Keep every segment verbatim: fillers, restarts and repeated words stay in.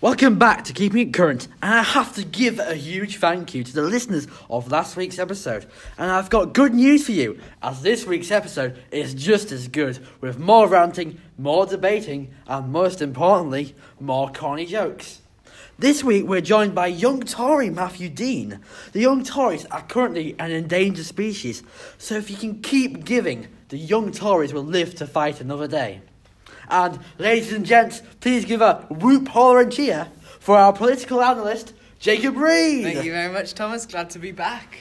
Welcome back to Keeping It Current, and I have to give a huge thank you to the listeners of last week's episode. And I've got good news for you, as this week's episode is just as good, with more ranting, more debating, and most importantly, more corny jokes. This week we're joined by young Tory Matthew Dean. The young Tories are currently an endangered species, so if you can keep giving, the young Tories will live to fight another day. And, ladies and gents, please give a whoop, holler and cheer for our political analyst, Jacob Reed. Thank you very much, Thomas. Glad to be back.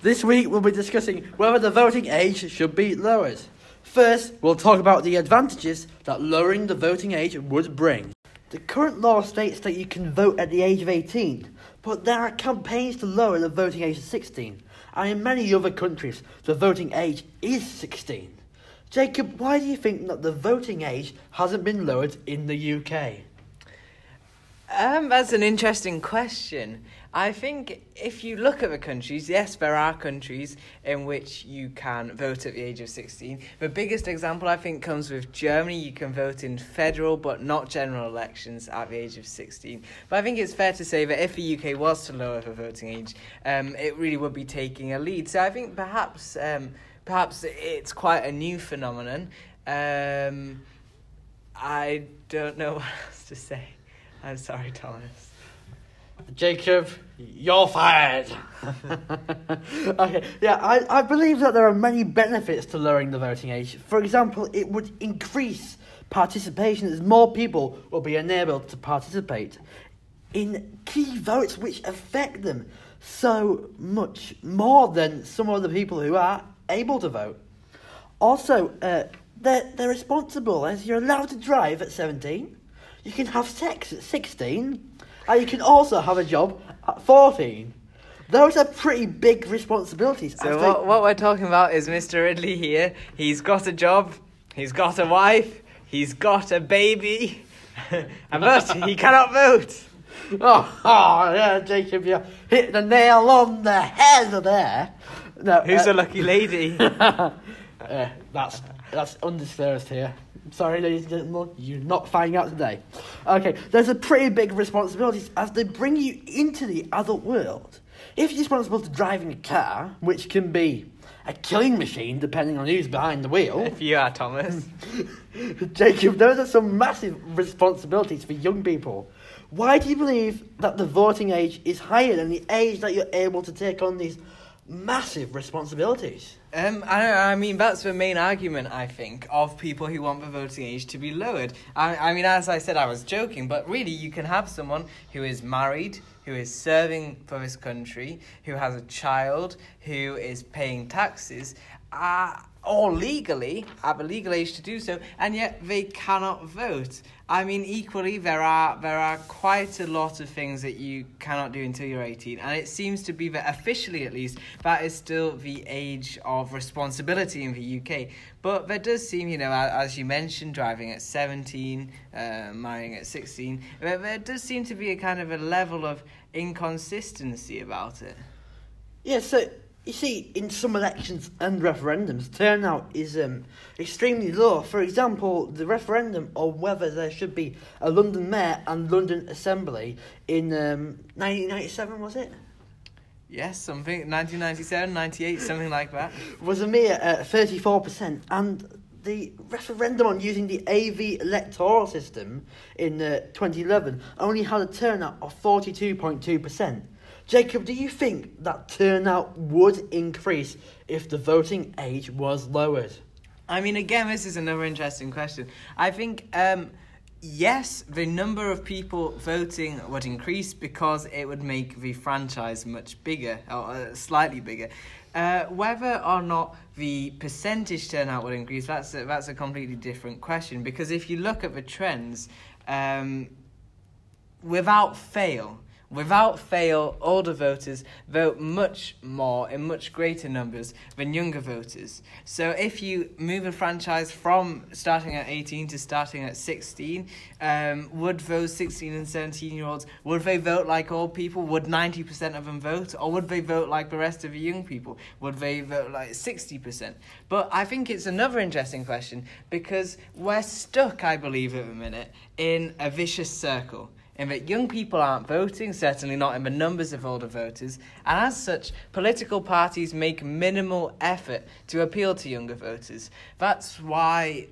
This week we'll be discussing whether the voting age should be lowered. First, we'll talk about the advantages that lowering the voting age would bring. The current law states that you can vote at the age of eighteen, but there are campaigns to lower the voting age to sixteen, and in many other countries, the voting age is sixteen. Jacob, why do you think that the voting age hasn't been lowered in the U K? Um, that's an interesting question. I think if you look at the countries, yes, there are countries in which you can vote at the age of sixteen. The biggest example, I think, comes with Germany. You can vote in federal but not general elections at the age of sixteen. But I think it's fair to say that if the U K was to lower the voting age, um, it really would be taking a lead. So I think perhaps... Um, Perhaps it's quite a new phenomenon. Um, I don't know what else to say. I'm sorry, Thomas. Jacob, you're fired. Okay, yeah, I, I believe that there are many benefits to lowering the voting age. For example, it would increase participation as more people will be enabled to participate in key votes which affect them so much more than some of the people who are able to vote. Also, uh, they're, they're responsible, as you're allowed to drive at seventeen, you can have sex at sixteen, and you can also have a job at fourteen. Those are pretty big responsibilities. So what, they... what we're talking about is Mister Ridley here. He's got a job, he's got a wife, he's got a baby, and but he cannot vote. Oh, oh, yeah, Jacob, you hit the nail on the head there. No, who's uh, a lucky lady? uh, that's that's undisturbed here. Sorry, ladies and gentlemen, you're not finding out today. Okay, there's a pretty big responsibility as they bring you into the adult world. If you're responsible to driving a car, which can be a killing machine depending on who's behind the wheel. If you are, Thomas. Jacob, those are some massive responsibilities for young people. Why do you believe that the voting age is higher than the age that you're able to take on these massive responsibilities? Um, I, I mean, that's the main argument, I think, of people who want the voting age to be lowered. I, I mean, as I said, I was joking, but really you can have someone who is married, who is serving for this country, who has a child, who is paying taxes, uh, all legally, at the legal age to do so, and yet they cannot vote. I mean, equally, there are there are quite a lot of things that you cannot do until you're eighteen, and it seems to be that, officially at least, that is still the age of responsibility in the U K. But there does seem, you know, as you mentioned, driving at seventeen, uh, marrying at sixteen, there, there does seem to be a kind of a level of inconsistency about it. Yeah, so, you see, in some elections and referendums, turnout is um, extremely low. For example, the referendum on whether there should be a London Mayor and London Assembly in um, nineteen ninety-seven, was it? Yes, something, nineteen ninety-seven, ninety-eight, something like that. Was a mere uh, thirty-four percent, and the referendum on using the A V electoral system in uh, twenty eleven only had a turnout of forty-two point two percent. Jacob, do you think that turnout would increase if the voting age was lowered? I mean, again, this is another interesting question. I think, um, yes, the number of people voting would increase because it would make the franchise much bigger, or uh, slightly bigger. Uh, whether or not the percentage turnout would increase, that's a, that's a completely different question. Because if you look at the trends, um, without fail... Without fail, older voters vote much more, in much greater numbers, than younger voters. So if you move a franchise from starting at eighteen to starting at sixteen, um, would those sixteen and seventeen-year-olds, would they vote like old people? Would ninety percent of them vote? Or would they vote like the rest of the young people? Would they vote like sixty percent? But I think it's another interesting question, because we're stuck, I believe, at the minute, in a vicious circle. in that young people aren't voting, certainly not in the numbers of older voters, and as such, political parties make minimal effort to appeal to younger voters. That's why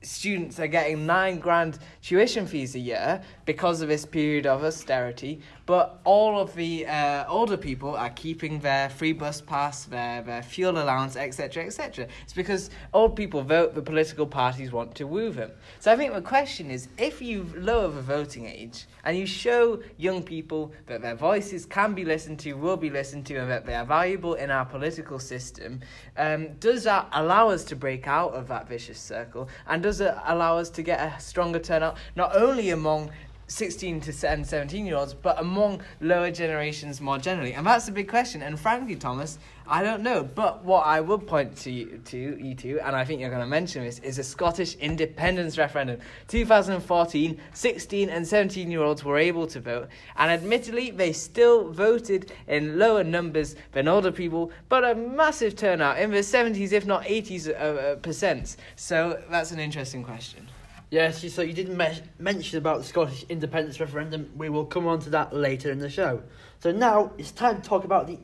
students are getting nine grand tuition fees a year because of this period of austerity, but all of the uh, older people are keeping their free bus pass, their, their fuel allowance, et cetera, et cetera. It's because old people vote, the political parties want to woo them. So I think the question is, if you lower the voting age and you show young people that their voices can be listened to, will be listened to, and that they are valuable in our political system, um, does that allow us to break out of that vicious circle? And does it allow us to get a stronger turnout, not only among sixteen to seventeen-year-olds, but among lower generations more generally? And that's a big question. And frankly, Thomas, I don't know. But what I would point to you, to you two, and I think you're going to mention this, is a Scottish independence referendum. two thousand fourteen, sixteen and seventeen-year-olds were able to vote. And admittedly, they still voted in lower numbers than older people, but a massive turnout in the seventies, if not eighties, uh, percent. So that's an interesting question. Yes, so you didn't me- mention about the Scottish independence referendum. We will come on to that later in the show. So now it's time to talk about the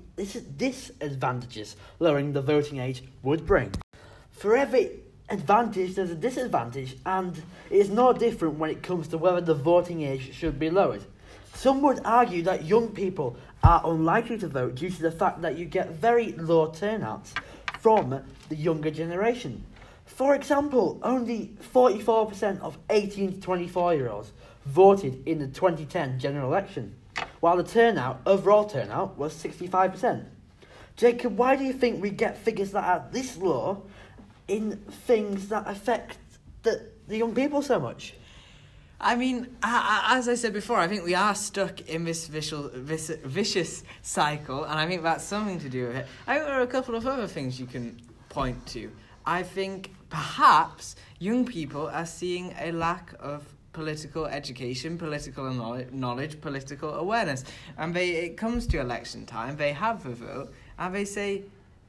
disadvantages lowering the voting age would bring. For every advantage, there's a disadvantage, and it's no different when it comes to whether the voting age should be lowered. Some would argue that young people are unlikely to vote due to the fact that you get very low turnouts from the younger generation. For example, only forty-four percent of eighteen to twenty-four-year-olds voted in the twenty ten general election, while the turnout, overall turnout, was sixty-five percent. Jacob, why do you think we get figures that are this low in things that affect the, the young people so much? I mean, as I said before, I think we are stuck in this vicious cycle, and I think that's something to do with it. I think there are a couple of other things you can point to. I think perhaps young people are seeing a lack of political education, political knowledge, political awareness. And they, it comes to election time, they have the vote, and they say,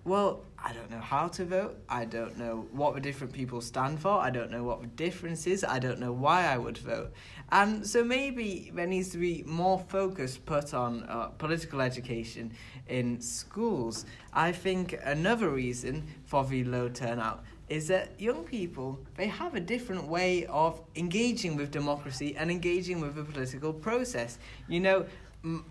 well, I don't know how to vote, I don't know what the different people stand for, I don't know what the difference is, I don't know why I would vote. And so maybe there needs to be more focus put on uh, political education in schools. I think another reason for the low turnout is that young people, they have a different way of engaging with democracy and engaging with the political process. You know, m-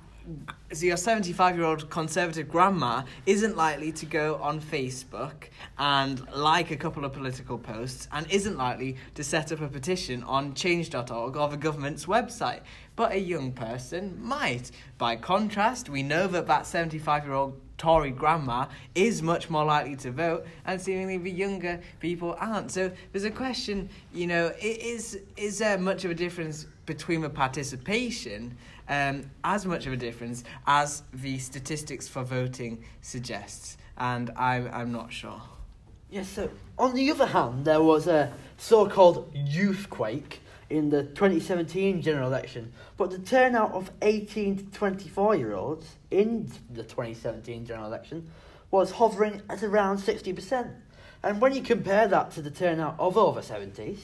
So your seventy-five-year-old conservative grandma isn't likely to go on Facebook and like a couple of political posts and isn't likely to set up a petition on change dot org or the government's website. But a young person might. By contrast, we know that that seventy-five-year-old Tory grandma is much more likely to vote, and seemingly the younger people aren't. So there's a question, you know, is is there much of a difference between the participation, um, as much of a difference as the statistics for voting suggests? And I'm, I'm not sure. Yes, so on the other hand, there was a so-called youth quake in the twenty seventeen general election, but the turnout of eighteen to twenty-four-year-olds in the twenty seventeen general election was hovering at around sixty percent. And when you compare that to the turnout of over seventies,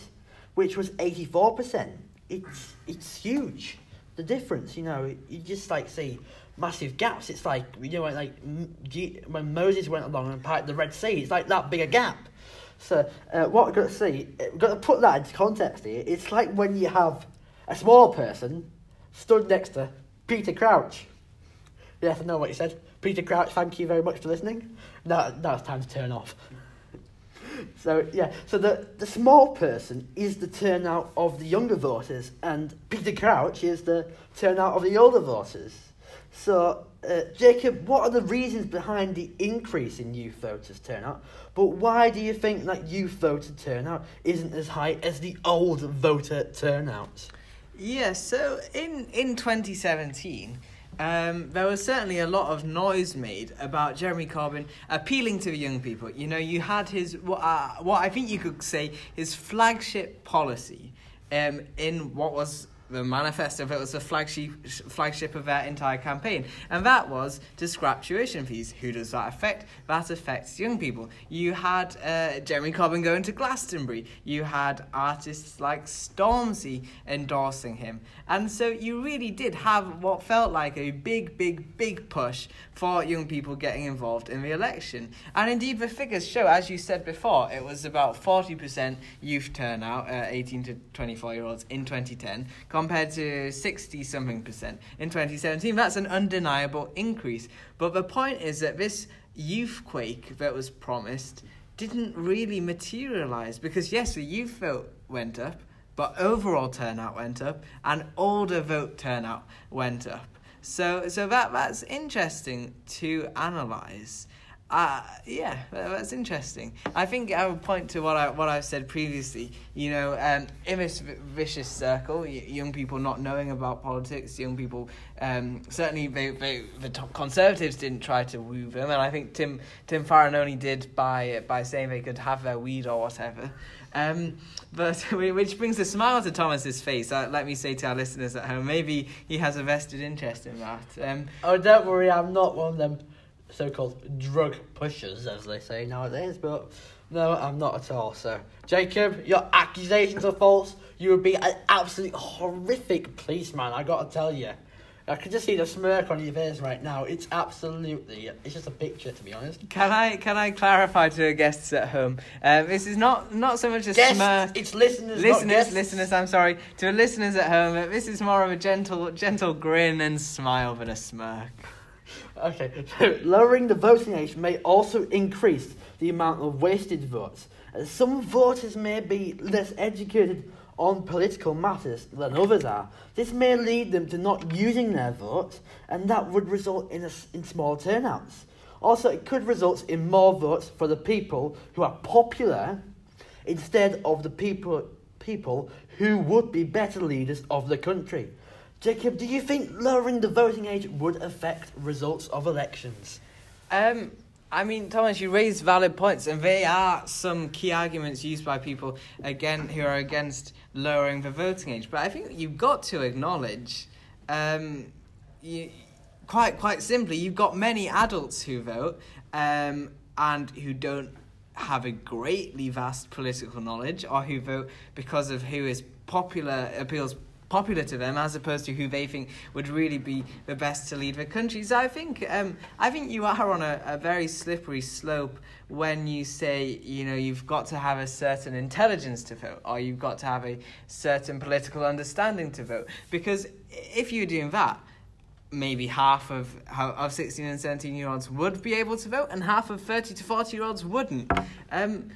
which was eighty-four percent, it's it's huge, the difference. You know, you just like see massive gaps. It's like, you know, like when Moses went along and parted the Red Sea, it's like that big a gap. So uh, what we've got to see, we've got to put that into context here. It's like when you have a small person stood next to Peter Crouch. Yes, I know what you said. Peter Crouch, thank you very much for listening. Now, now it's time to turn off. So, yeah, so the, the small person is the turnout of the younger voters, and Peter Crouch is the turnout of the older voters. So, uh, Jacob, what are the reasons behind the increase in youth voters' turnout? But why do you think that youth voter turnout isn't as high as the old voter turnout? Yeah, so in, in twenty seventeen... Um, there was certainly a lot of noise made about Jeremy Corbyn appealing to the young people. You know, you had his, what, uh, what I think you could say, his flagship policy um, in what was the manifesto, if it was the flagship flagship of their entire campaign, and that was to scrap tuition fees. Who does that affect? That affects young people. You had uh, Jeremy Corbyn going to Glastonbury. You had artists like Stormzy endorsing him, and so you really did have what felt like a big, big, big push for young people getting involved in the election. And indeed, the figures show, as you said before, it was about forty percent youth turnout, uh, eighteen to twenty-four year olds in twenty ten. Compared to sixty-something percent in twenty seventeen. That's an undeniable increase. But the point is that this youth quake that was promised didn't really materialise, because, yes, the youth vote went up, but overall turnout went up, and older vote turnout went up. So so that that's interesting to analyse. Uh, yeah, that's interesting. I think I would point to what, I, what I've said previously. You know, um, in this vicious circle, young people not knowing about politics, young people, um, certainly they, they, the top Conservatives didn't try to woo them, and I think Tim Tim Farron only did by by saying they could have their weed or whatever. Um, but which brings a smile to Thomas's face. Uh, let me say to our listeners at home, maybe he has a vested interest in that. Um, oh, don't worry, I'm not one of them so-called drug pushers, as they say nowadays, but no, I'm not at all. So, Jacob, your accusations are false. You would be an absolute horrific policeman, I gotta tell you. I can just see the smirk on your face right now. It's absolutely, it's just a picture, to be honest. Can I can I clarify to our guests at home? Uh, this is not, not so much a guests, smirk. It's listeners, listeners, not guests. listeners. I'm sorry to our listeners at home. This is more of a gentle gentle grin and smile than a smirk. Okay, so lowering the voting age may also increase the amount of wasted votes, as some voters may be less educated on political matters than others are. This may lead them to not using their votes, and that would result in a, in small turnouts. Also, it could result in more votes for the people who are popular instead of the people people who would be better leaders of the country. Jacob, do you think lowering the voting age would affect results of elections? Um, I mean, Thomas, you raise valid points, and they are some key arguments used by people, again, who are against lowering the voting age. But I think you've got to acknowledge, um, you, quite quite simply, you've got many adults who vote um, and who don't have a greatly vast political knowledge, or who vote because of who is popular, appeals popular to them, as opposed to who they think would really be the best to lead the country. So I think um, I think you are on a, a very slippery slope when you say, you know, you've got to have a certain intelligence to vote, or you've got to have a certain political understanding to vote. Because if you're doing that, maybe half of of sixteen and seventeen year olds would be able to vote, and half of thirty to forty year olds wouldn't. Um,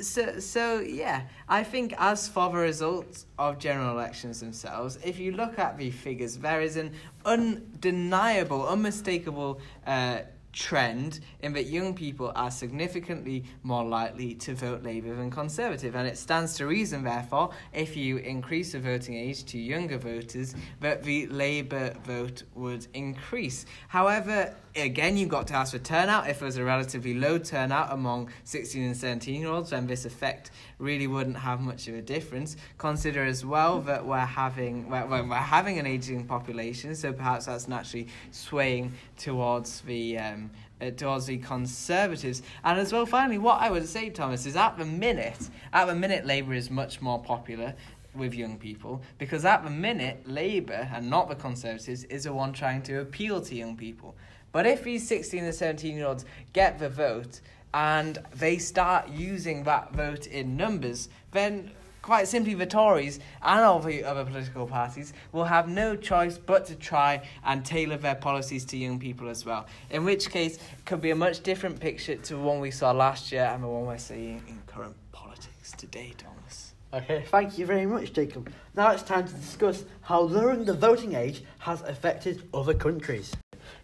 So, so yeah, I think as for the results of general elections themselves, if you look at the figures, there is an undeniable, unmistakable uh, trend in that young people are significantly more likely to vote Labour than Conservative. And it stands to reason, therefore, if you increase the voting age to younger voters, that the Labour vote would increase. However, again, you've got to ask for turnout. If there was a relatively low turnout among sixteen and seventeen-year-olds, then this effect really wouldn't have much of a difference. Consider as well that we're having when we're having an ageing population, so perhaps that's naturally swaying towards the um, uh, towards the Conservatives. And as well, finally, what I would say, Thomas, is at the minute, at the minute, Labour is much more popular with young people, because at the minute, Labour, and not the Conservatives, is the one trying to appeal to young people. But if these sixteen and seventeen-year-olds get the vote and they start using that vote in numbers, then quite simply the Tories and all the other political parties will have no choice but to try and tailor their policies to young people as well. In which case, it could be a much different picture to the one we saw last year and the one we're seeing in current politics today, Thomas. Okay, thank you very much, Jacob. Now it's time to discuss how lowering the voting age has affected other countries.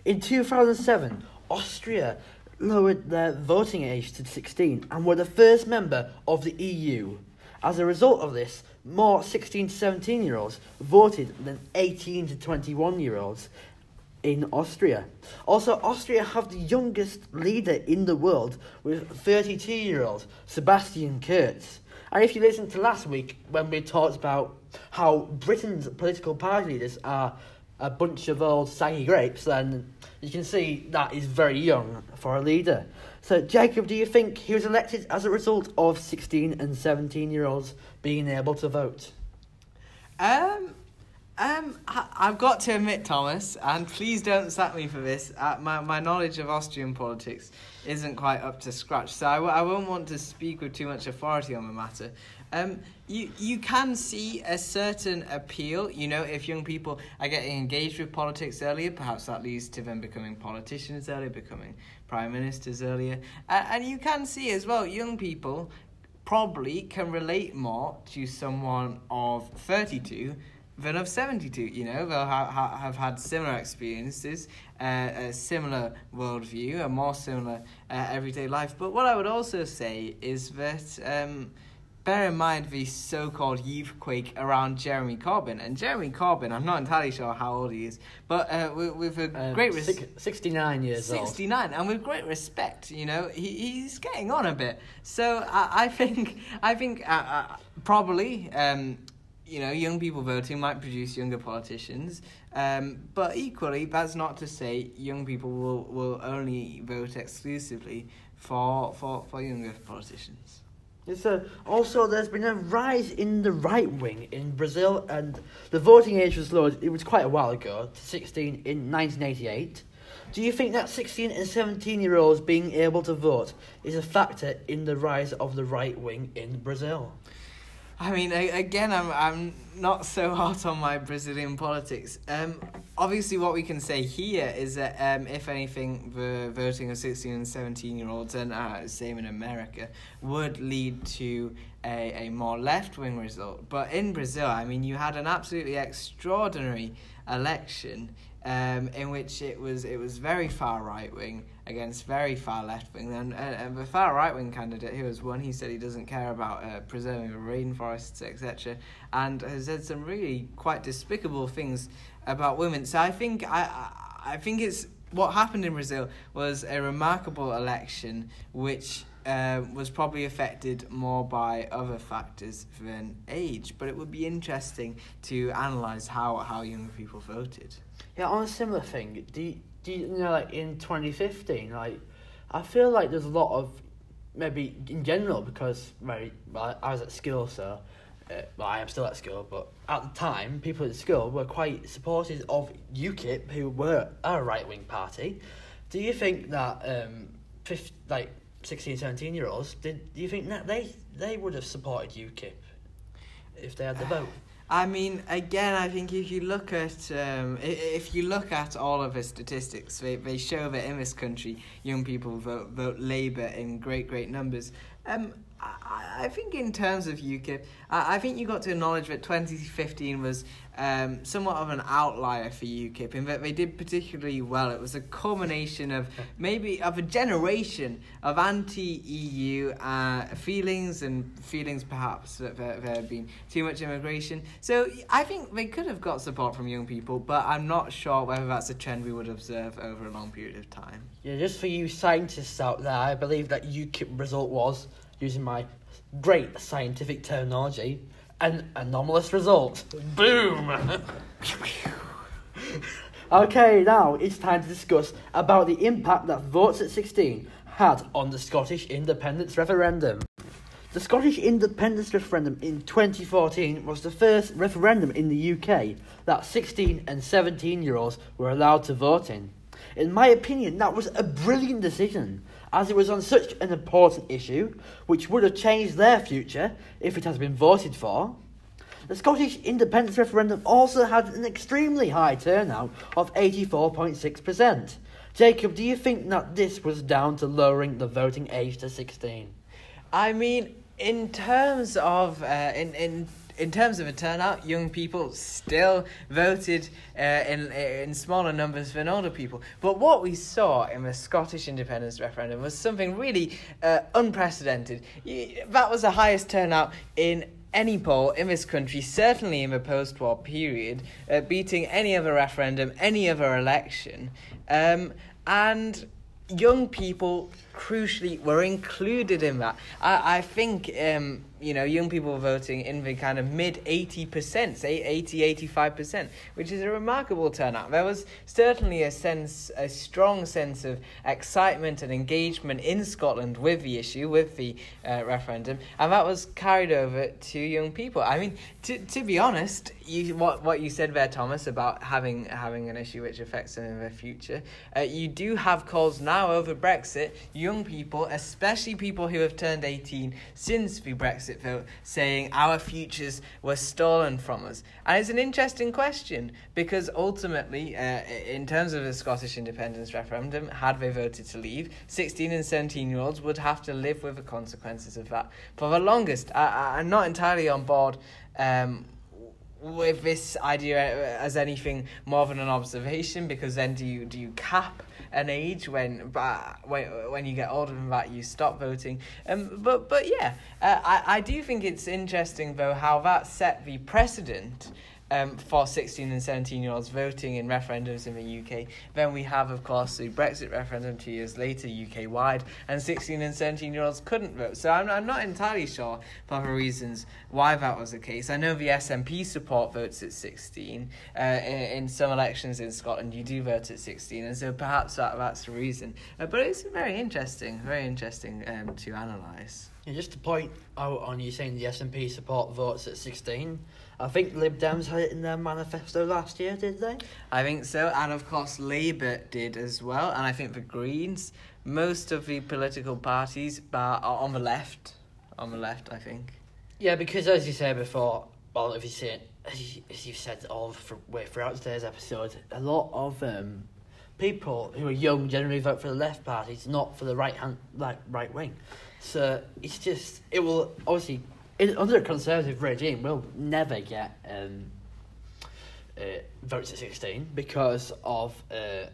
In two thousand seven, Austria lowered their voting age to sixteen and were the first member of the E U. As a result of this, more sixteen to seventeen year olds voted than eighteen to twenty-one year olds in Austria. Also, Austria have the youngest leader in the world with thirty-two year old Sebastian Kurz. And if you listen to last week, when we talked about how Britain's political party leaders are a bunch of old saggy grapes, then you can see that is very young for a leader. So, Jacob, do you think he was elected as a result of sixteen and seventeen-year-olds being able to vote? Um, um, I, I've got to admit, Thomas, and please don't sack me for this, uh, my, my knowledge of Austrian politics isn't quite up to scratch, so I, w- I won't want to speak with too much authority on the matter. Um, you you can see a certain appeal, you know, if young people are getting engaged with politics earlier, perhaps that leads to them becoming politicians earlier, becoming prime ministers earlier. Uh, and you can see as well, young people probably can relate more to someone of thirty-two than of seventy-two, you know. They'll ha- ha- have had similar experiences, uh, a similar worldview, a more similar uh, everyday life. But what I would also say is that... Um, Bear in mind the so-called youthquake around Jeremy Corbyn. And Jeremy Corbyn, I'm not entirely sure how old he is, but uh, with, with a um, great... Res- six, sixty-nine years sixty-nine, old. sixty-nine, and with great respect, you know, he, he's getting on a bit. So I, I think, I think uh, uh, probably, um, you know, young people voting might produce younger politicians, um, but equally, that's not to say young people will, will only vote exclusively for, for, for younger politicians. So, also, there's been a rise in the right wing in Brazil, and the voting age was lowered, it was quite a while ago, to sixteen in nineteen eighty-eight. Do you think that sixteen and seventeen-year-olds being able to vote is a factor in the rise of the right wing in Brazil? I mean, I, again, I'm I'm not so hot on my Brazilian politics. Um, obviously, what we can say here is that, um, if anything, the voting of sixteen and seventeen-year-olds, and uh, same in America, would lead to a, a more left-wing result. But in Brazil, I mean, you had an absolutely extraordinary election um, in which it was it was very far right-wing against very far left wing, and, and the far right wing candidate who has won, he said he doesn't care about uh, preserving the rainforests, et cetera, and has said some really quite despicable things about women. So I think I I think it's what happened in Brazil was a remarkable election, which uh, was probably affected more by other factors than age. But it would be interesting to analyse how how young people voted. Yeah, on a similar thing, do you- Do you know, like in twenty fifteen, like I feel like there's a lot of, maybe in general, because maybe well, I was at school, so uh, well, I am still at school, but at the time, people at school were quite supportive of UKIP, who were a right wing party. Do you think that um, fifty, like sixteen, seventeen year olds, did do you think that they they would have supported UKIP if they had the vote? I mean, again, I think if you look at um, if you look at all of the statistics, they they show that in this country, young people vote vote Labour in great great numbers. Um, I, I think in terms of UKIP, I, I think you got to acknowledge that twenty fifteen was um, somewhat of an outlier for UKIP, in that they did particularly well. It was a culmination of maybe of a generation of anti-E U uh, feelings, and feelings perhaps that there, there had been too much immigration. So I think they could have got support from young people, but I'm not sure whether that's a trend we would observe over a long period of time. Yeah, just for you scientists out there, I believe that UKIP result was, using my great scientific terminology, an anomalous result. Boom! Okay, now it's time to discuss about the impact that votes at sixteen had on the Scottish independence referendum. The Scottish independence referendum in twenty fourteen was the first referendum in the U K that sixteen and seventeen-year-olds were allowed to vote in. In my opinion, that was a brilliant decision, as it was on such an important issue, which would have changed their future if it had been voted for. The Scottish independence referendum also had an extremely high turnout of eighty-four point six percent. Jacob, do you think that this was down to lowering the voting age to sixteen? I mean, in terms of... Uh, in, in In terms of a turnout, young people still voted uh, in in smaller numbers than older people. But what we saw in the Scottish independence referendum was something really uh, unprecedented. That was the highest turnout in any poll in this country, certainly in the post-war period, uh, beating any other referendum, any other election. Um, and young people crucially were included in that. I, I think, um, you know, young people voting in the kind of mid eighty percent, say eighty, eighty-five percent, which is a remarkable turnout. There was certainly a sense, a strong sense of excitement and engagement in Scotland with the issue, with the uh, referendum, and that was carried over to young people. I mean, to to be honest, you what, what you said there, Thomas, about having having an issue which affects them in the future, uh, you do have calls now over Brexit. Young people, especially people who have turned eighteen since the Brexit vote, saying our futures were stolen from us. And it's an interesting question, because ultimately, uh, in terms of the Scottish independence referendum, had they voted to leave, sixteen and seventeen-year-olds would have to live with the consequences of that. For the longest, I, I'm not entirely on board um, with this idea as anything more than an observation, because then do you do you cap an age when when you get older than that you stop voting? Um, but but yeah, uh, I I do think it's interesting though how that set the precedent um for sixteen and seventeen-year-olds voting in referendums in the U K. Then we have, of course, the Brexit referendum two years later, U K-wide, and sixteen and seventeen-year-olds couldn't vote. So I'm I'm not entirely sure for the reasons why that was the case. I know the S N P support votes at sixteen. Uh, in, in some elections in Scotland, you do vote at sixteen, and so perhaps that, that's the reason. Uh, but it's very interesting, very interesting um, to analyse. Yeah, just to point out on you saying the S N P support votes at sixteen, I think Lib Dems had it in their manifesto last year, did they? I think so, and of course Labour did as well, and I think the Greens, most of the political parties are on the left, on the left, I think. Yeah, because as you said before, well, if you see it, as, you, as you've said all for, wait, throughout today's episode, a lot of um, people who are young generally vote for the left parties, not for the right hand, like right wing. So it's just, it will obviously... In, under a Conservative regime, we'll never get um, uh, votes at sixteen because of uh,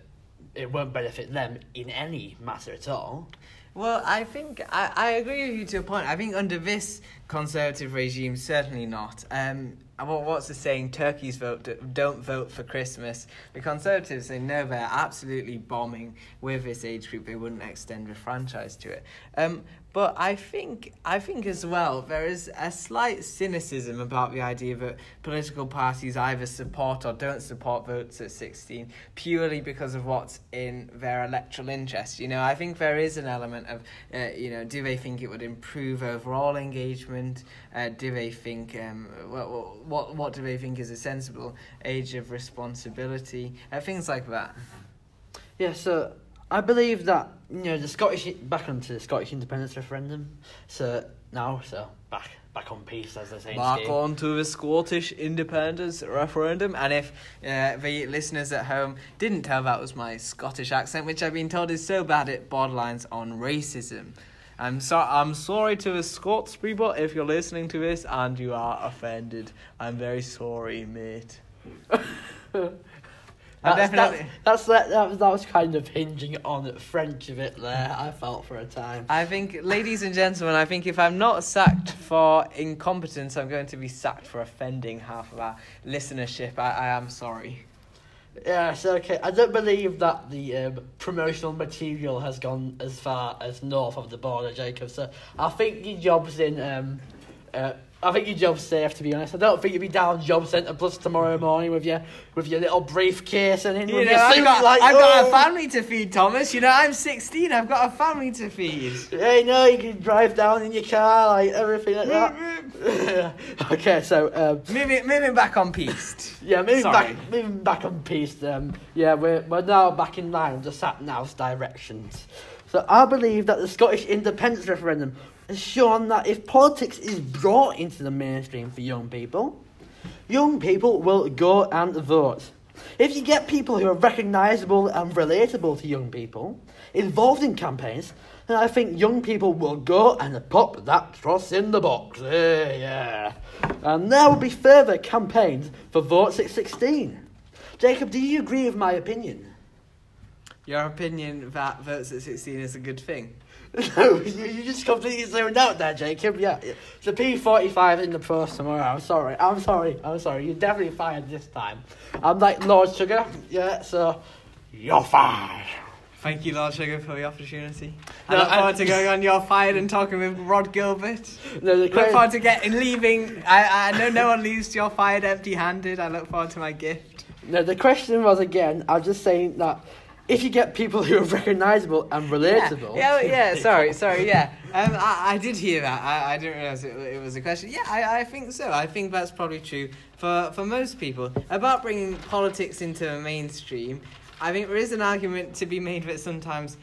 it won't benefit them in any matter at all. Well, I think I, I agree with you to a point. I think under this Conservative regime, certainly not. Um, what's the saying? Turkeys vote, don't vote for Christmas. The Conservatives, they know they're absolutely bombing with this age group. They wouldn't extend the franchise to it. Um, But I think I think as well there is a slight cynicism about the idea that political parties either support or don't support votes at sixteen purely because of what's in their electoral interest. You know, I think there is an element of, uh, you know, do they think it would improve overall engagement? Uh, do they think, um, what, what, what do they think is a sensible age of responsibility? Uh, things like that. Yeah, so... I believe that, you know, the Scottish, back onto the Scottish independence referendum, so now, so back back on peace, as they say. Back onto the Scottish independence referendum, and if uh, the listeners at home didn't tell, that was my Scottish accent, which I've been told is so bad it borderlines on racism. I'm, so- I'm sorry to the Scots people if you're listening to this and you are offended. I'm very sorry, mate. That's, definitely. That's, that's, that, that was kind of hinging on French a bit there, I felt, for a time. I think, ladies and gentlemen, I think if I'm not sacked for incompetence, I'm going to be sacked for offending half of our listenership. I, I am sorry. Yeah, so, okay, I don't believe that the um, promotional material has gone as far as north of the border, Jacob, so I think your job's in... Um, uh, I think your job's safe, to be honest. I don't think you'll be down Job Centre Plus tomorrow morning with your with your little briefcase and in you with know, your suit. I've, got, like, I've oh. got a family to feed, Thomas. You know, I'm sixteen. I've got a family to feed. Hey, no, you can drive down in your car, like everything like that. Okay, so um, moving moving back on Peast. yeah, moving Sorry. back moving back on Peast. Um, yeah, we're we're now back in line with the Sat Now's directions. So I believe that the Scottish independence referendum has shown that if politics is brought into the mainstream for young people, young people will go and vote. If you get people who are recognisable and relatable to young people involved in campaigns, then I think young people will go and pop that cross in the box. Yeah, yeah. And there will be further campaigns for votes at sixteen. Jacob, do you agree with my opinion? Your opinion that votes at sixteen is a good thing? No, you, you just completely zeroed out there, Jacob. Yeah, the P forty-five in the post tomorrow. I'm sorry. I'm sorry. I'm sorry. You're definitely fired this time. I'm like Lord Sugar. Yeah, so you're fired. Thank you, Lord Sugar, for the opportunity. I no, look forward I, to going on You're Fired and talking with Rod Gilbert. No, look forward to getting leaving. I, I know no one leaves You're Fired empty-handed. I look forward to my gift. No, the question was, again, I was just saying that if you get people who are recognisable and relatable... Yeah, yeah, yeah sorry, sorry, yeah. Um, I, I did hear that. I, I didn't realise it, it was a question. Yeah, I, I think so. I think that's probably true for, for most people. About bringing politics into the mainstream... I think there is an argument to be made that sometimes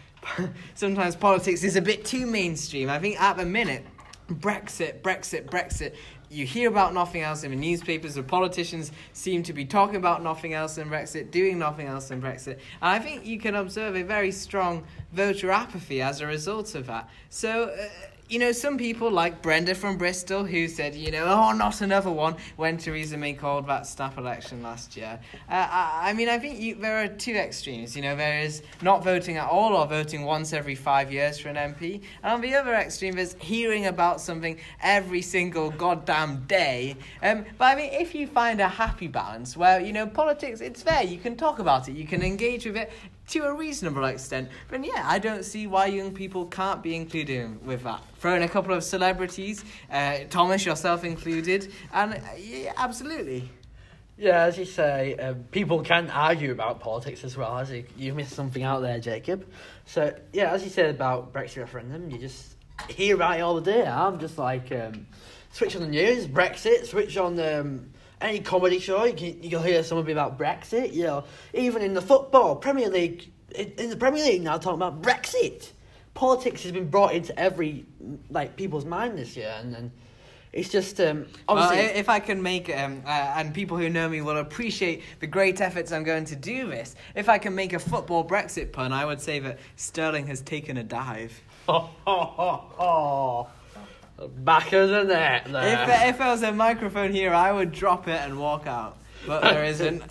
sometimes politics is a bit too mainstream. I think at the minute, Brexit, Brexit, Brexit, you hear about nothing else in the newspapers. The politicians seem to be talking about nothing else than Brexit, doing nothing else than Brexit. And I think you can observe a very strong voter apathy as a result of that. So... Uh, You know, some people, like Brenda from Bristol, who said, you know, oh, not another one, when Theresa May called that snap election last year. Uh, I, I mean, I think you, there are two extremes. You know, there is not voting at all or voting once every five years for an M P. And on the other extreme, there's hearing about something every single goddamn day. Um, but, I mean, if you find a happy balance where, you know, politics, it's there. You can talk about it. You can engage with it to a reasonable extent. But, yeah, I don't see why young people can't be included with that. Throw in a couple of celebrities, uh, Thomas, yourself included, and uh, yeah, absolutely. Yeah, as you say, um, people can argue about politics as well. As you, you missed something out there, Jacob. So, yeah, as you said about Brexit referendum, you just hear about it all the day. I'm just like, um, switch on the news, Brexit, switch on um, any comedy show, you can, you'll hear somebody about Brexit. You know, even in the football, Premier League, in, in the Premier League now talking about Brexit. Politics has been brought into every, like, people's mind this year, and then it's just, um, obviously... Well, if I can make, um, uh, and people who know me will appreciate the great efforts I'm going to do this, if I can make a football Brexit pun, I would say that Sterling has taken a dive. Oh, oh, oh, oh. Back of the net there. If, if there was a microphone here, I would drop it and walk out, but there isn't.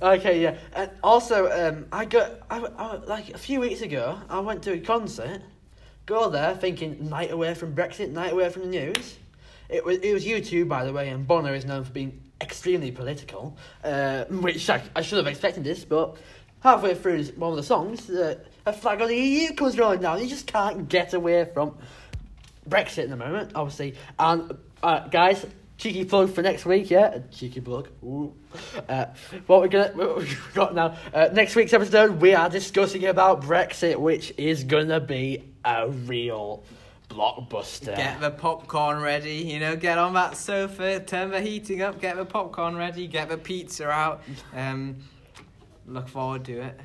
Okay, yeah. And also, um, I got, I, I, like, a few weeks ago, I went to a concert, go there thinking, night away from Brexit, night away from the news. It was it was U two, by the way, and Bono is known for being extremely political, uh, which I, I should have expected this, but halfway through one of the songs, uh, a flag of the E U comes rolling down. You just can't get away from Brexit at the moment, obviously. And, uh, guys... Cheeky plug for next week, yeah? A cheeky plug. Ooh. Uh, what we're gonna, what we've got now, uh, next week's episode, we are discussing about Brexit, which is gonna be a real blockbuster. Get the popcorn ready, you know, get on that sofa, turn the heating up, get the popcorn ready, get the pizza out. Um, look forward to it.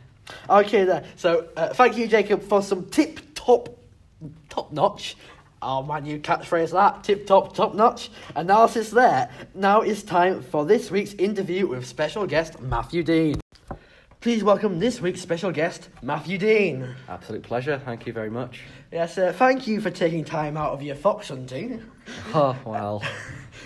Okay, then. So, uh, thank you, Jacob, for some tip-top, top-notch, oh, my new catchphrase that, tip-top, top-notch analysis there. Now it's time for this week's interview with special guest Matthew Dean. Please welcome this week's special guest, Matthew Dean. Absolute pleasure, thank you very much. Yes, uh, thank you for taking time out of your fox hunting. Oh, well.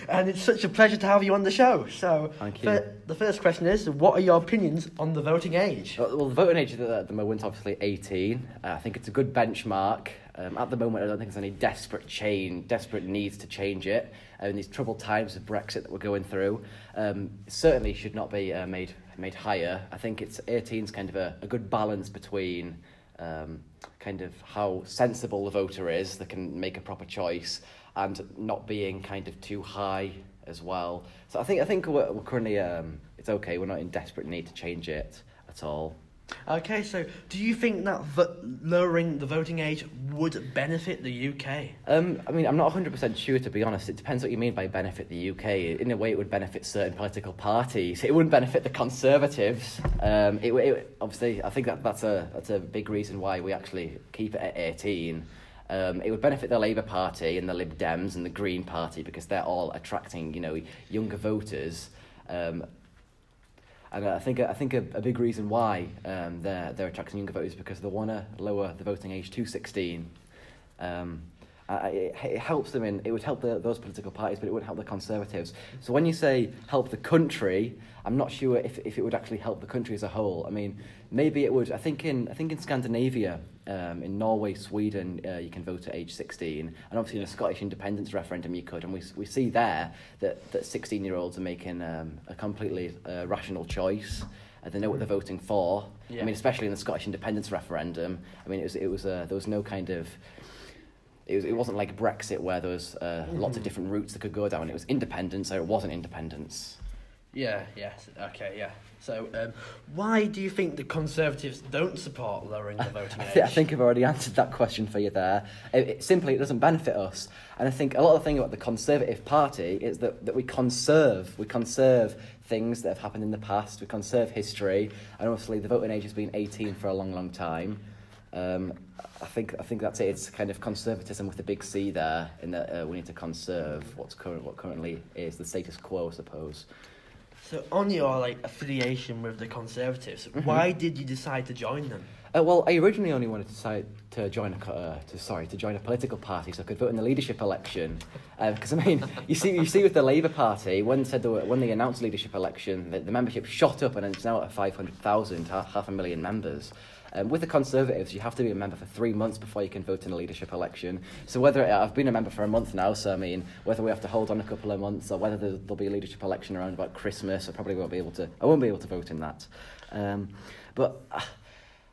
And it's such a pleasure to have you on the show. So, thank you. The first question is, what are your opinions on the voting age? Well, the voting age at the moment is obviously eighteen. Uh, I think it's a good benchmark. Um, at the moment, I don't think there's any desperate change, desperate needs to change it. Uh, in these troubled times of Brexit that we're going through, um, certainly should not be uh, made made higher. I think it's eighteen's kind of a, a good balance between um, kind of how sensible the voter is that can make a proper choice and not being kind of too high as well. So I think I think we're, we're currently um, it's okay. We're not in desperate need to change it at all. Okay, so do you think that vo- lowering the voting age would benefit the U K? Um, I mean, I'm not one hundred percent sure, to be honest. It depends what you mean by benefit the U K. In a way, it would benefit certain political parties. It wouldn't benefit the Conservatives. Um, it, it obviously, I think that, that's a that's a big reason why we actually keep it at eighteen. Um, it would benefit the Labour Party and the Lib Dems and the Green Party because they're all attracting, you know, younger voters. Um, And I think I think a, a big reason why um, they're they're attracting younger voters is because they want to lower the voting age to sixteen. Um, I, it, it helps them in. It would help the, those political parties, but it wouldn't help the Conservatives. So when you say help the country, I'm not sure if, if it would actually help the country as a whole. I mean, maybe it would. I think in I think in Scandinavia, um, in Norway, Sweden, uh, you can vote at age sixteen, and obviously in a Scottish independence referendum you could, and we we see there that that sixteen-year-olds are making um, a completely uh, rational choice. and they know what they're voting for. Yeah. I mean, especially in the Scottish independence referendum. I mean, it was it was uh, there was no kind of. It, was, it wasn't like Brexit where there was uh, mm. lots of different routes that could go down. It was independence, or it wasn't independence. Yeah, yeah, okay, yeah. So, um, why do you think the Conservatives don't support lowering the voting age? I think I've already answered that question for you there. It, it, simply, it doesn't benefit us. And I think a lot of the thing about the Conservative Party is that, that we conserve. We conserve things that have happened in the past. We conserve history. And obviously the voting age has been eighteen for a long, long time. Um, I think I think that's it. It's kind of conservatism with a big C there, in that uh, we need to conserve what's current, what currently is the status quo, I suppose. So on your like affiliation with the Conservatives, mm-hmm. why did you decide to join them? Uh, well, I originally only wanted to decide to join a uh, to sorry to join a political party so I could vote in the leadership election. Because um, I mean, you see, you see, with the Labour Party, when said they were, when they announced leadership election, the, the membership shot up and it's now at five hundred thousand, half, half a million members. Um, with the Conservatives, you have to be a member for three months before you can vote in a leadership election. So whether it, I've been a member for a month now, so I mean, whether we have to hold on a couple of months or whether there'll, there'll be a leadership election around about Christmas, I probably won't be able to. I won't be able to vote in that. Um, but uh,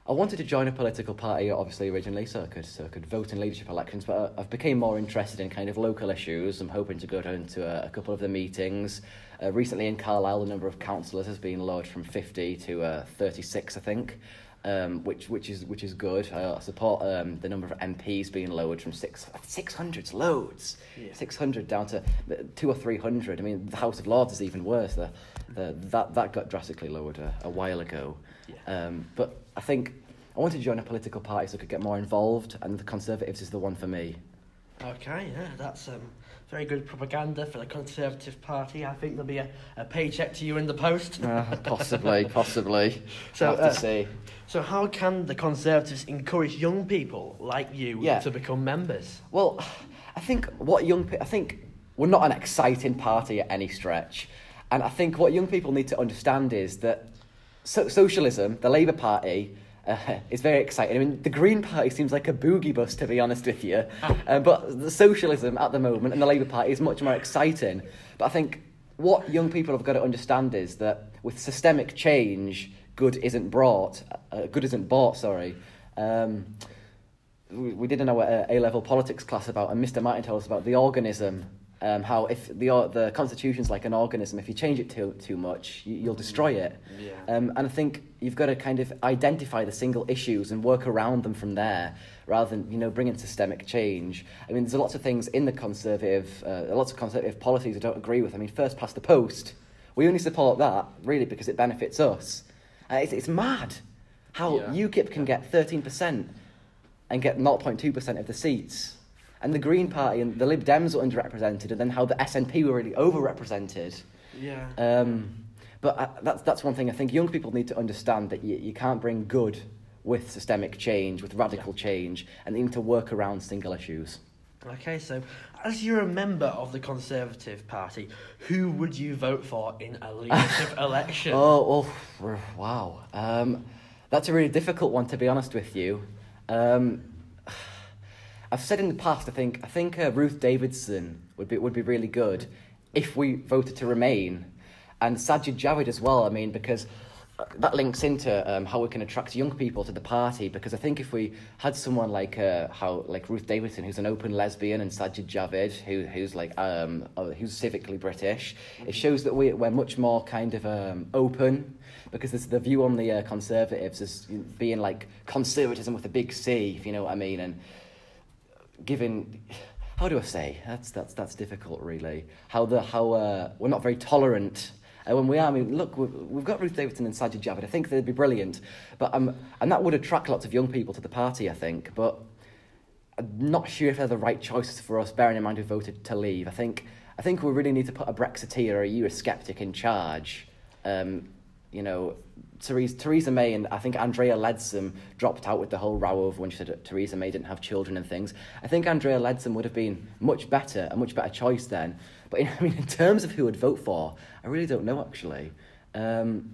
I wanted to join a political party, obviously originally, so I could so I could vote in leadership elections. But I, I've become more interested in kind of local issues. I'm hoping to go down to a, a couple of the meetings. Uh, recently in Carlisle, the number of councillors has been lowered from fifty to uh, thirty-six, I think. Um, which which is which is good. I uh, support um, the number of M Ps being lowered from six six hundreds loads, yeah. six hundred down to two or three hundred. I mean, the House of Lords is even worse. The, the that that got drastically lowered a, a while ago. Yeah. Um, but I think I wanted to join a political party so I could get more involved, and the Conservatives is the one for me. Okay, yeah, that's um, very good propaganda for the Conservative Party. I think there'll be a, a paycheck to you in the post. uh, possibly, possibly. So, have to uh, see. So how can the Conservatives encourage young people like you yeah. to become members? Well, I think what young pe- I think we're not an exciting party at any stretch, and I think what young people need to understand is that so- socialism, the Labour Party. Uh, it's very exciting. I mean, the Green Party seems like a boogie bus, to be honest with you. Uh, but the socialism at the moment and the Labour Party is much more exciting. But I think what young people have got to understand is that with systemic change, good isn't brought. Uh, good isn't bought. Sorry. Um, we, we did in our A-level politics class about, and Mister Martin told us about the organism. Um, how if the the constitution's like an organism, if you change it too too much, you, you'll destroy it. Yeah. Um, and I think you've got to kind of identify the single issues and work around them from there, rather than you know bringing systemic change. I mean, there's lots of things in the Conservative, uh, lots of Conservative policies I don't agree with. I mean, first past the post, we only support that really because it benefits us. Uh, it's it's mad how yeah. U KIP can get thirteen percent and get zero point two percent of the seats. And the Green Party and the Lib Dems were underrepresented, and then how the S N P were really overrepresented. Yeah. Um, but I, that's that's one thing I think young people need to understand, that you, you can't bring good with systemic change, with radical change, and they need to work around single issues. Okay, so as you're a member of the Conservative Party, who would you vote for in a leadership election? Oh, oh wow. Um, that's a really difficult one, to be honest with you. Um... I've said in the past, I think I think uh, Ruth Davidson would be would be really good if we voted to remain, and Sajid Javid as well. I mean, because that links into um, how we can attract young people to the party. Because I think if we had someone like uh, how like Ruth Davidson, who's an open lesbian, and Sajid Javid, who who's like um who's civically British, it shows that we we're much more kind of um open. Because this, the view on the uh, Conservatives is being like conservatism with a big C, if you know what I mean, and. Given, how do I say that's that's that's difficult really. How the how uh, we're not very tolerant. And when we are, I mean, look, we've, we've got Ruth Davidson and Sajid Javid. I think they'd be brilliant, but um, and that would attract lots of young people to the party, I think. But I'm not sure if they're the right choices for us, bearing in mind who voted to leave. I think I think we really need to put a Brexiteer or a Eurosceptic in charge. Um, you know, Theresa, Theresa May and I think Andrea Leadsom dropped out with the whole row of when she said Theresa May didn't have children and things. I think Andrea Leadsom would have been much better, a much better choice then. But in, I mean, in terms of who would vote for, I really don't know actually. Um,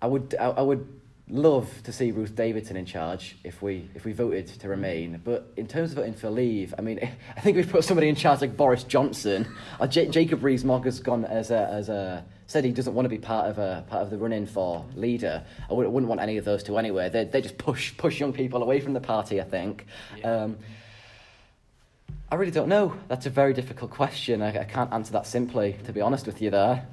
I would, I, I would love to see Ruth Davidson in charge if we if we voted to remain. But in terms of voting for leave, I mean, I think we've put somebody in charge like Boris Johnson. Or J- Jacob Rees-Mogg has gone as a as a said he doesn't want to be part of a part of the run-in for leader. I wouldn't, wouldn't want any of those two anywhere. They they just push push young people away from the party, I think. Yeah. Um, I really don't know. That's a very difficult question. I, I can't answer that simply, to be honest with you there.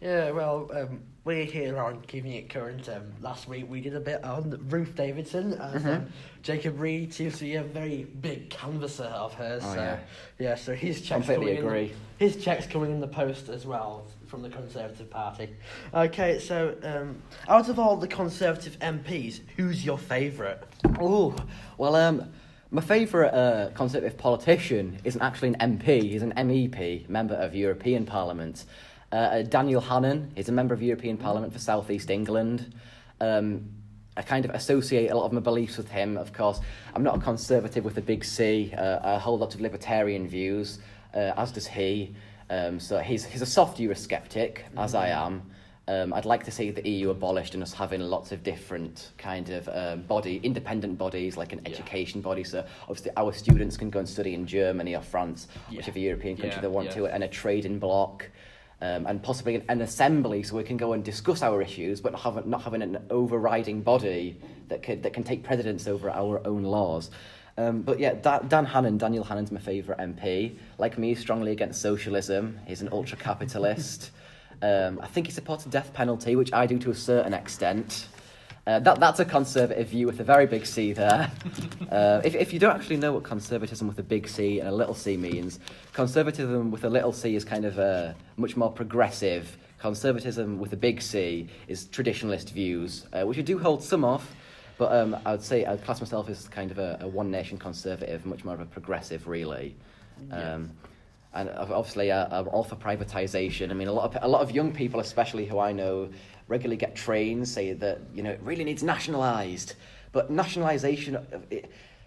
Yeah, well, um, we're here on Keeping It Current. Um, last week we did a bit on Ruth Davidson. As, mm-hmm. um, Jacob Reed seems to be a very big canvasser of hers. Oh, so, yeah. yeah, so his check's, completely agree. In, his check's coming in the post as well from the Conservative Party. Okay, so um, out of all the Conservative M Ps, who's your favourite? Oh, well, um... my favourite uh, Conservative politician isn't actually an M P, he's an M E P, Member of European Parliament. Uh, uh, Daniel Hannan is a Member of European Parliament for South East England. Um, I kind of associate a lot of my beliefs with him, of course. I'm not a Conservative with a big C, uh, I hold lots of libertarian views, uh, as does he. Um, so he's, he's a soft Eurosceptic, mm-hmm. as I am. Um, I'd like to see the E U abolished and us having lots of different kind of um, body, independent bodies, like an yeah. education body. So obviously our students can go and study in Germany or France, yeah. whichever European country yeah. they want yeah. to, and a trading bloc, um, and possibly an, an assembly so we can go and discuss our issues, but not, have, not having an overriding body that can, that can take precedence over our own laws. Um, but yeah, da- Dan Hannan, Daniel Hannan's my favourite M P. Like me, strongly against socialism. He's an ultra-capitalist. Um, I think he supports the death penalty, which I do to a certain extent. Uh, that that's a conservative view with a very big C there. Uh, if if you don't actually know what conservatism with a big C and a little C means, conservatism with a little C is kind of a much more progressive. Conservatism with a big C is traditionalist views, uh, which I do hold some of, but um, I would say I'd class myself as kind of a, a one-nation conservative, much more of a progressive, really. Um, yes. And obviously, uh, I'm all for privatisation. I mean, a lot of a lot of young people, especially who I know, regularly get trains say that you know it really needs nationalised. But nationalisation,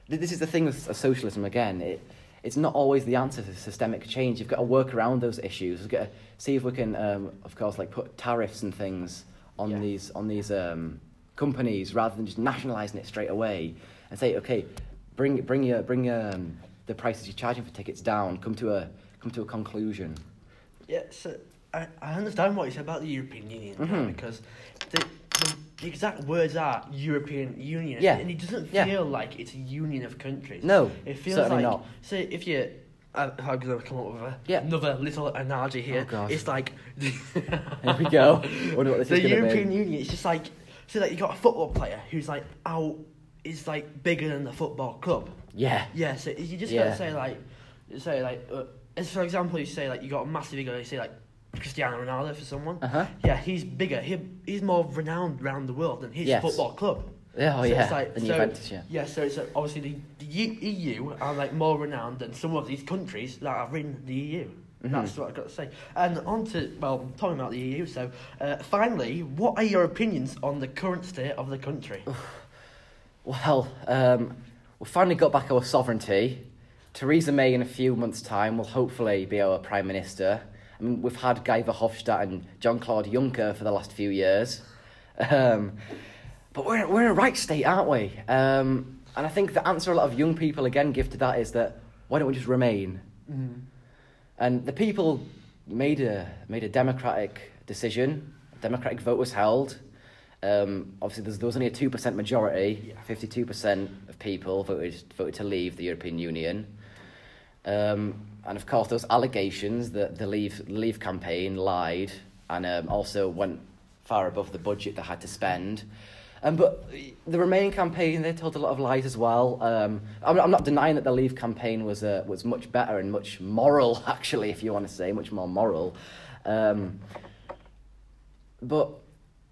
this is the thing with socialism again. It it's not always the answer to systemic change. You've got to work around those issues. We've got to see if we can, um, of course, like put tariffs and things on yeah. these on these um, companies rather than just nationalising it straight away and say, okay, bring bring your bring um, the prices you're charging for tickets down. Come to a come to a conclusion. Yeah, so I, I understand what you said about the European Union, mm-hmm. because the, the exact words are European Union, yeah. and it doesn't feel yeah. like it's a union of countries. No, it feels certainly like, not. So if you... I'm going to come up with a, yeah. another little analogy here. Oh, it's like... here we go. I wonder what this the is European be. Union, it's just like... So like you've got a football player who's like out... is like bigger than the football club. Yeah. Yeah, so you just yeah. got to say like... Say like... Uh, as for example, you say like you got a massive ego. You say like Cristiano Ronaldo for someone. Uh-huh. Yeah, he's bigger. He he's more renowned around the world than his yes. football club. Yeah, oh so yeah. It's like, so, Juventus, yeah. yeah, so it's like, obviously the, the E U are like more renowned than some of these countries that are in the E U. Mm-hmm. That's what I've got to say. And on to well, talking about the E U. So uh, finally, what are your opinions on the current state of the country? Well, um, we finally got back our sovereignty. Theresa May in a few months' time will hopefully be our Prime Minister. I mean, we've had Guy Verhofstadt and Jean-Claude Juncker for the last few years. Um, but we're, we're in a right state, aren't we? Um, and I think the answer a lot of young people, again, give to that is that, why don't we just remain? Mm-hmm. And the people made a, made a democratic decision. A democratic vote was held. Um, obviously, there's, there was only a two percent majority. Yeah. fifty-two percent of people voted voted to leave the European Union. Um, and of course, those allegations that the Leave Leave campaign lied and um, also went far above the budget they had to spend. Um, but the Remain campaign, they told a lot of lies as well. Um, I'm, I'm not denying that the Leave campaign was uh, was much better and much moral, actually, if you want to say, much more moral. Um, but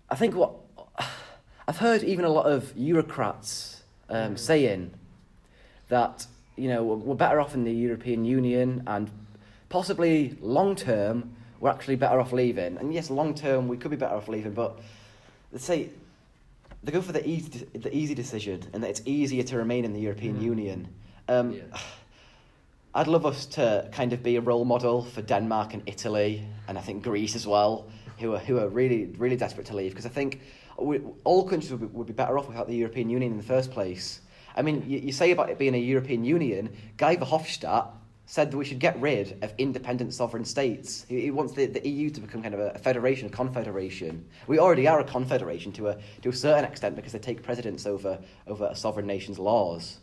I think what I've heard even a lot of Eurocrats um, saying that. You know, we're better off in the European Union and possibly long-term, we're actually better off leaving. And yes, long-term, we could be better off leaving, but let's say they go for the easy the easy decision and that it's easier to remain in the European mm. Union. Um, yeah. I'd love us to kind of be a role model for Denmark and Italy and I think Greece as well, who are, who are really, really desperate to leave because I think we, all countries would be, would be better off without the European Union in the first place. I mean, you, you say about it being a European Union, Guy Verhofstadt said that we should get rid of independent sovereign states. He, he wants the, the E U to become kind of a, a federation, a confederation. We already are a confederation to a to a certain extent because they take precedence over over a sovereign nation's laws.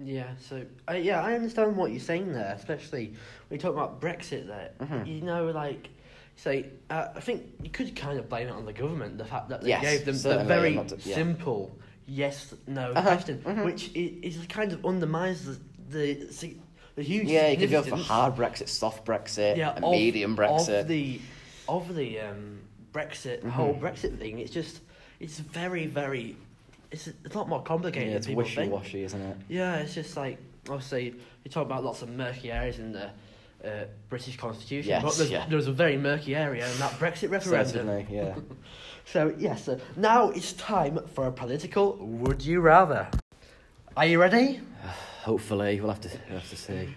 Yeah, so, uh, yeah, I understand what you're saying there, especially when you talk about Brexit there. Mm-hmm. You know, like, say, uh, I think you could kind of blame it on the government, the fact that they yes, gave them the very to, yeah. simple yes, no uh-huh. question, mm-hmm. which is, is kind of undermines the, the, the huge Yeah, you could go for hard Brexit, soft Brexit, yeah, a of, medium Brexit. Of the, of the um, Brexit, mm-hmm. whole Brexit thing, it's just, it's very, very... It's a lot more complicated yeah, than people think. It's wishy-washy, isn't it? Yeah, it's just like, obviously, you talk about lots of murky areas in the uh, British Constitution, yes, but there's, yeah. there's a very murky area in that Brexit referendum. Certainly, yeah. So, yes, uh, now it's time for a political Would You Rather. Are you ready? Uh, hopefully, we'll have to we'll have to see.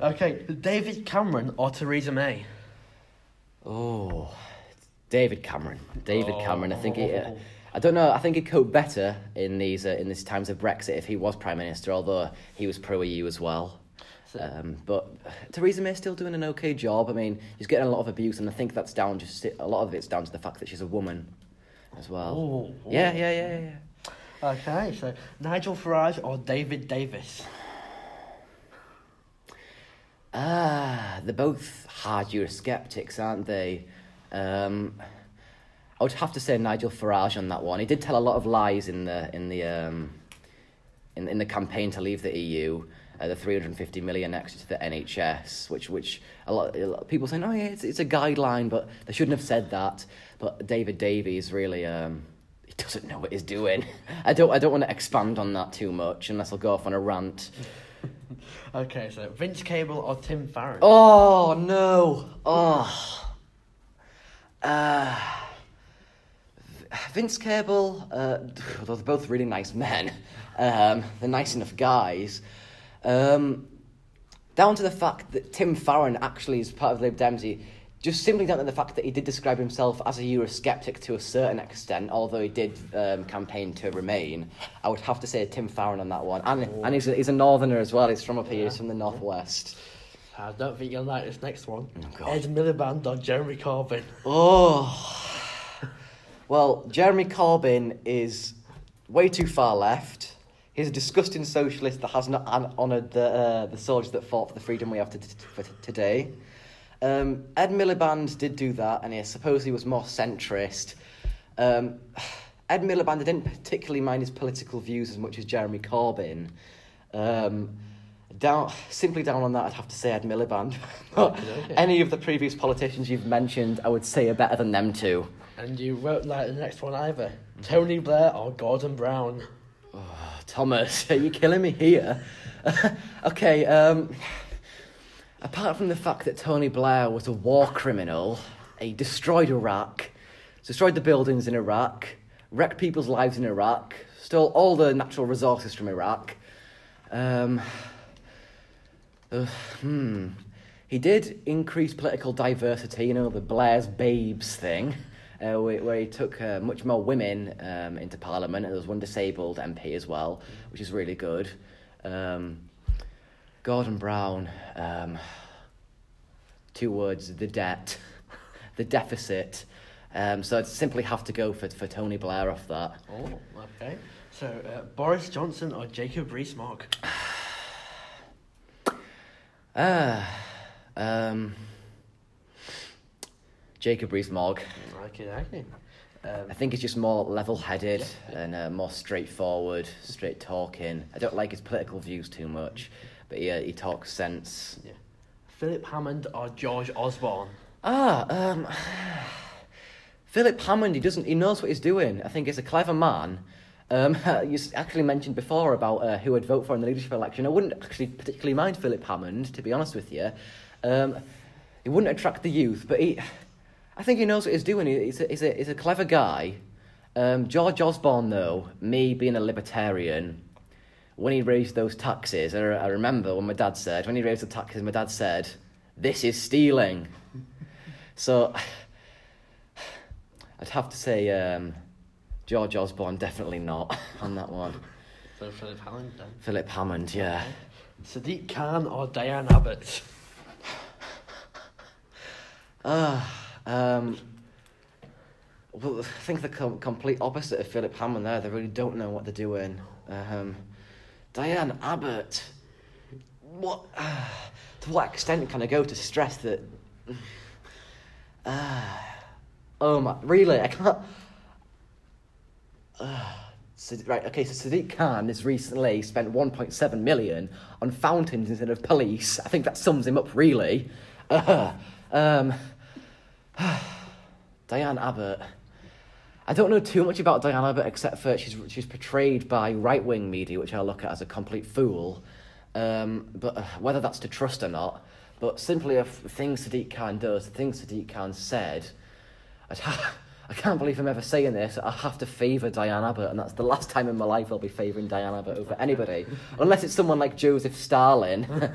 Okay, David Cameron or Theresa May? Oh, David Cameron. David oh. Cameron, I think he... Uh, I don't know, I think he'd cope better in these uh, in these times of Brexit if he was Prime Minister, although he was pro-E U as well. So, um, but Theresa May's still doing an okay job. I mean, she's getting a lot of abuse, and I think that's down just a lot of it's down to the fact that she's a woman as well. Ooh, ooh. Yeah, yeah, yeah, yeah. Okay, so Nigel Farage or David Davis? Ah, they're both hard Eurosceptics, aren't they? Um... I would have to say Nigel Farage on that one. He did tell a lot of lies in the in the um, in in the campaign to leave the E U. Uh, the three hundred fifty million extra to the N H S, which which a lot, a lot of people saying, oh yeah, it's it's a guideline, but they shouldn't have said that. But David Davies really um, he doesn't know what he's doing. I don't I don't want to expand on that too much unless I'll go off on a rant. Okay, so Vince Cable or Tim Farron? Oh no! Oh. Ah. Uh, Vince Cable, uh, they're both really nice men. Um, they're nice enough guys. Um, down to the fact that Tim Farron actually is part of Lib Dems, he, just simply down to the fact that he did describe himself as a Eurosceptic to a certain extent, although he did um, campaign to remain. I would have to say Tim Farron on that one. And oh. and he's a, he's a northerner as well. He's from up here, he's from the northwest. I don't think you'll like this next one. Oh, Ed Miliband or Jeremy Corbyn? Oh... Well, Jeremy Corbyn is way too far left. He's a disgusting socialist that has not an- honoured the uh, the soldiers that fought for the freedom we have to t- for t- today. Um, Ed Miliband did do that, and he supposedly was more centrist. Um, Ed Miliband I didn't particularly mind his political views as much as Jeremy Corbyn. Um, down simply down on that, I'd have to say Ed Miliband. But any of the previous politicians you've mentioned, I would say are better than them two. And you won't like the next one either. Tony Blair or Gordon Brown? Oh, Thomas, are you killing me here? Okay, um... apart from the fact that Tony Blair was a war criminal, he destroyed Iraq, destroyed the buildings in Iraq, wrecked people's lives in Iraq, stole all the natural resources from Iraq, um... Uh, hmm... He did increase political diversity, you know, the Blair's Babes thing... Uh, where he took uh, much more women um, into Parliament, and there was one disabled M P as well, which is really good. Um, Gordon Brown, um, two words, the debt, the deficit. Um, so I'd simply have to go for for Tony Blair off that. Oh, okay. So uh, Boris Johnson or Jacob Rees-Mogg? Ah, uh, um... Jacob Rees-Mogg. Okay, okay. Um, I think he's just more level-headed yeah. and uh, more straightforward, straight-talking. I don't like his political views too much, but yeah, he talks sense. Yeah. Philip Hammond or George Osborne? Ah, um... Philip Hammond, he doesn't... He knows what he's doing. I think he's a clever man. Um, you actually mentioned before about uh, who I'd vote for in the leadership election. I wouldn't actually particularly mind Philip Hammond, to be honest with you. Um, he wouldn't attract the youth, but he... I think he knows what he's doing. He's a, he's a, he's a clever guy. Um, George Osborne, though, me being a libertarian, when he raised those taxes, I, I remember when my dad said, when he raised the taxes, my dad said, this is stealing. So, I'd have to say um, George Osborne, definitely not on that one. So Philip Hammond, then? Philip Hammond, yeah. Sadiq Khan or Diane Abbott? Ah, uh, um, well, I think the com- complete opposite of Philip Hammond there. They really don't know what they're doing. Um, Diane Abbott. What? Uh, to what extent can I go to stress that? Uh, oh my! Really, I can't. Uh, so, right. Okay. So Sadiq Khan has recently spent one point seven million on fountains instead of police. I think that sums him up, really. Uh, um, uh, Diane Abbott. I don't know too much about Diane Abbott except for she's she's portrayed by right-wing media, which I look at as a complete fool. Um, but uh, whether that's to trust or not, but simply if things Sadiq Khan does, things Sadiq Khan said, I'd ha- I can't believe I'm ever saying this, I have to favour Diane Abbott, and that's the last time in my life I'll be favouring Diane Abbott over anybody, unless it's someone like Joseph Stalin,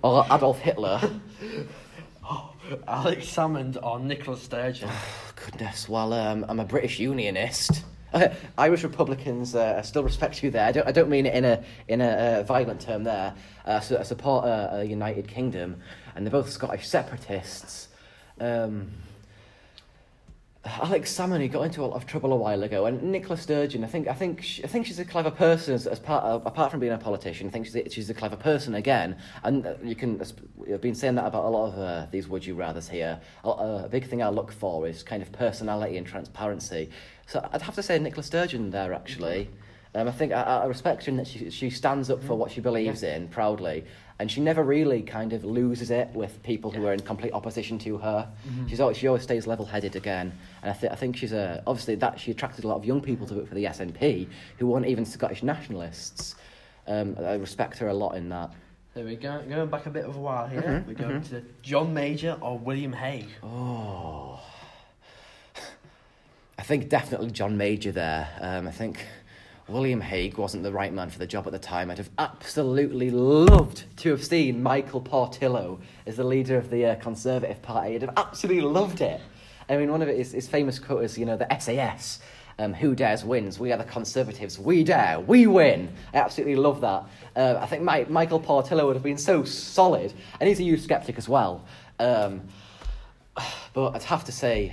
or Adolf Hitler. Oh, Alex Salmond or Nicola Sturgeon. Oh, goodness, well, um, I'm a British unionist. Uh, Irish Republicans, uh, I still respect you there. I don't. I don't mean it in a in a uh, violent term there. Uh, so I support a uh, United Kingdom, and they're both Scottish separatists. Um, Alex Salmond, who got into a lot of trouble a while ago, and Nicola Sturgeon. I think. I think. She, I think she's a clever person. As, as part of, apart from being a politician, I think she's a, she's a clever person again. And you can. I've been saying that about a lot of uh, these would you rather's here. A, a big thing I look for is kind of personality and transparency. So I'd have to say Nicola Sturgeon there, actually. Um, I think I, I respect her in that she, she stands up for what she believes yeah. in, proudly. And she never really kind of loses it with people yeah. who are in complete opposition to her. Mm-hmm. She's always, she always stays level-headed again. And I, th- I think she's a... Obviously, that she attracted a lot of young people to vote for the S N P, who weren't even Scottish nationalists. Um, I respect her a lot in that. There we go. Going back a bit of a while here. Mm-hmm. We're going mm-hmm. to John Major or William Hague. Oh... I think definitely John Major there. Um, I think William Hague wasn't the right man for the job at the time. I'd have absolutely loved to have seen Michael Portillo as the leader of the uh, Conservative Party. I'd have absolutely loved it. I mean, one of his, his famous quote is, you know, the S A S, um, who dares wins, we are the Conservatives, we dare, we win. I absolutely love that. Uh, I think my, Michael Portillo would have been so solid, and he's a youth sceptic as well. Um, but I'd have to say...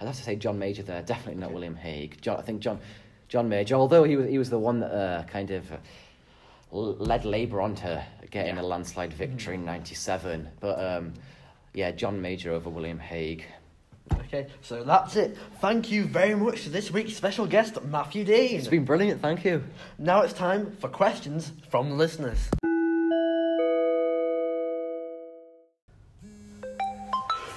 I'd have to say John Major there, definitely not okay. William Hague. John, I think John, John Major, although he was he was the one that uh, kind of led Labour on to getting yeah. a landslide victory mm. in ninety-seven. But um, yeah, John Major over William Hague. Okay, so that's it. Thank you very much to this week's special guest, Matthew Dean. It's been brilliant, thank you. Now it's time for questions from the listeners.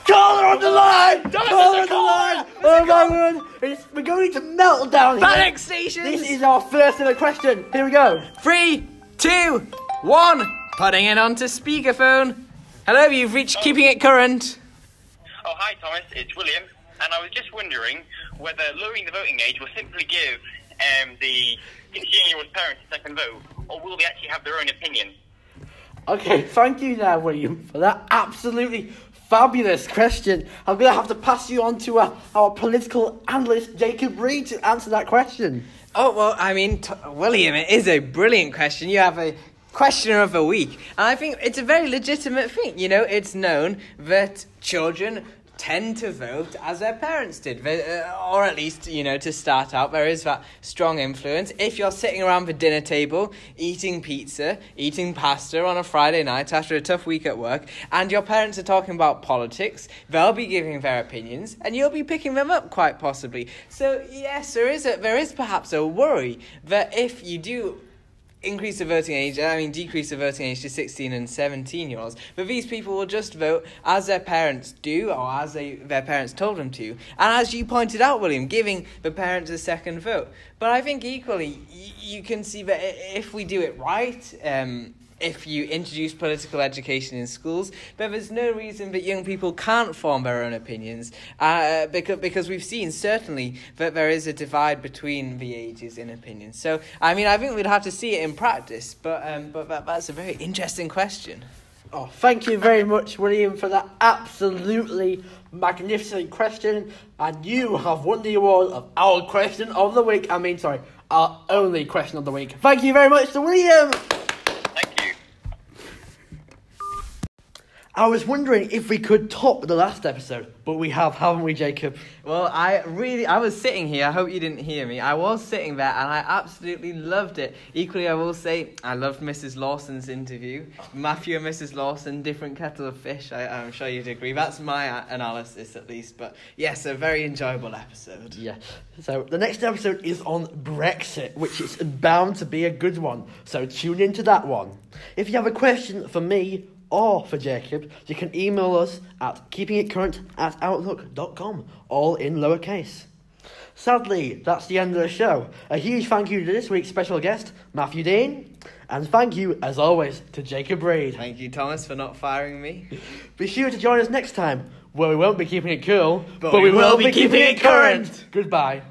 Caller on the line! Caller on the line! Oh my word! It's, we're going to melt down here! Panic stations! This is our first ever question. Here we go. Three, two, one. Putting it onto speakerphone. Hello, you've reached oh. Keeping It Current. Oh, hi Thomas, it's William. And I was just wondering whether lowering the voting age will simply give um, the sixteen-year-old parents a second vote, or will they actually have their own opinion? Okay, thank you now, William, for that absolutely... fabulous question. I'm going to have to pass you on to our, our political analyst, Jacob Reed, to answer that question. Oh, well, I mean, t- William, it is a brilliant question. You have a questioner of the week. And I think it's a very legitimate thing. You know, it's known that children tend to vote as their parents did. They, uh, or at least, you know, to start out, there is that strong influence. If you're sitting around the dinner table, eating pizza, eating pasta on a Friday night after a tough week at work, and your parents are talking about politics, they'll be giving their opinions, and you'll be picking them up, quite possibly. So, yes, there is a, there is perhaps a worry that if you do... increase the voting age, I mean decrease the voting age to sixteen and seventeen year olds, but these people will just vote as their parents do or as they their parents told them to, and as you pointed out, William, giving the parents a second vote. But I think equally y- you can see that if we do it right, um, if you introduce political education in schools, but there's no reason that young people can't form their own opinions, uh, because, because we've seen, certainly, that there is a divide between the ages in opinions. So, I mean, I think we'd have to see it in practice, but um, but that, that's a very interesting question. Oh, thank you very much, William, for that absolutely magnificent question, and you have won the award of our question of the week, I mean, sorry, our only question of the week. Thank you very much to William! I was wondering if we could top the last episode, but we have, haven't we, Jacob? Well, I really, I was sitting here, I hope you didn't hear me, I was sitting there and I absolutely loved it. Equally, I will say, I loved Missus Lawson's interview. Matthew and Missus Lawson, different kettle of fish, I, I'm sure you'd agree. That's my analysis, at least, but yes, a very enjoyable episode. Yeah, so the next episode is on Brexit, which is bound to be a good one, so tune into that one. If you have a question for me, or for Jacob, you can email us at keeping it current at outlook dot com, all in lowercase. Sadly, that's the end of the show. A huge thank you to this week's special guest, Matthew Dean, and thank you, as always, to Jacob Reed. Thank you, Thomas, for not firing me. Be sure to join us next time, where we won't be keeping it cool, but, but we, we will be keeping, keeping it current! current. Goodbye.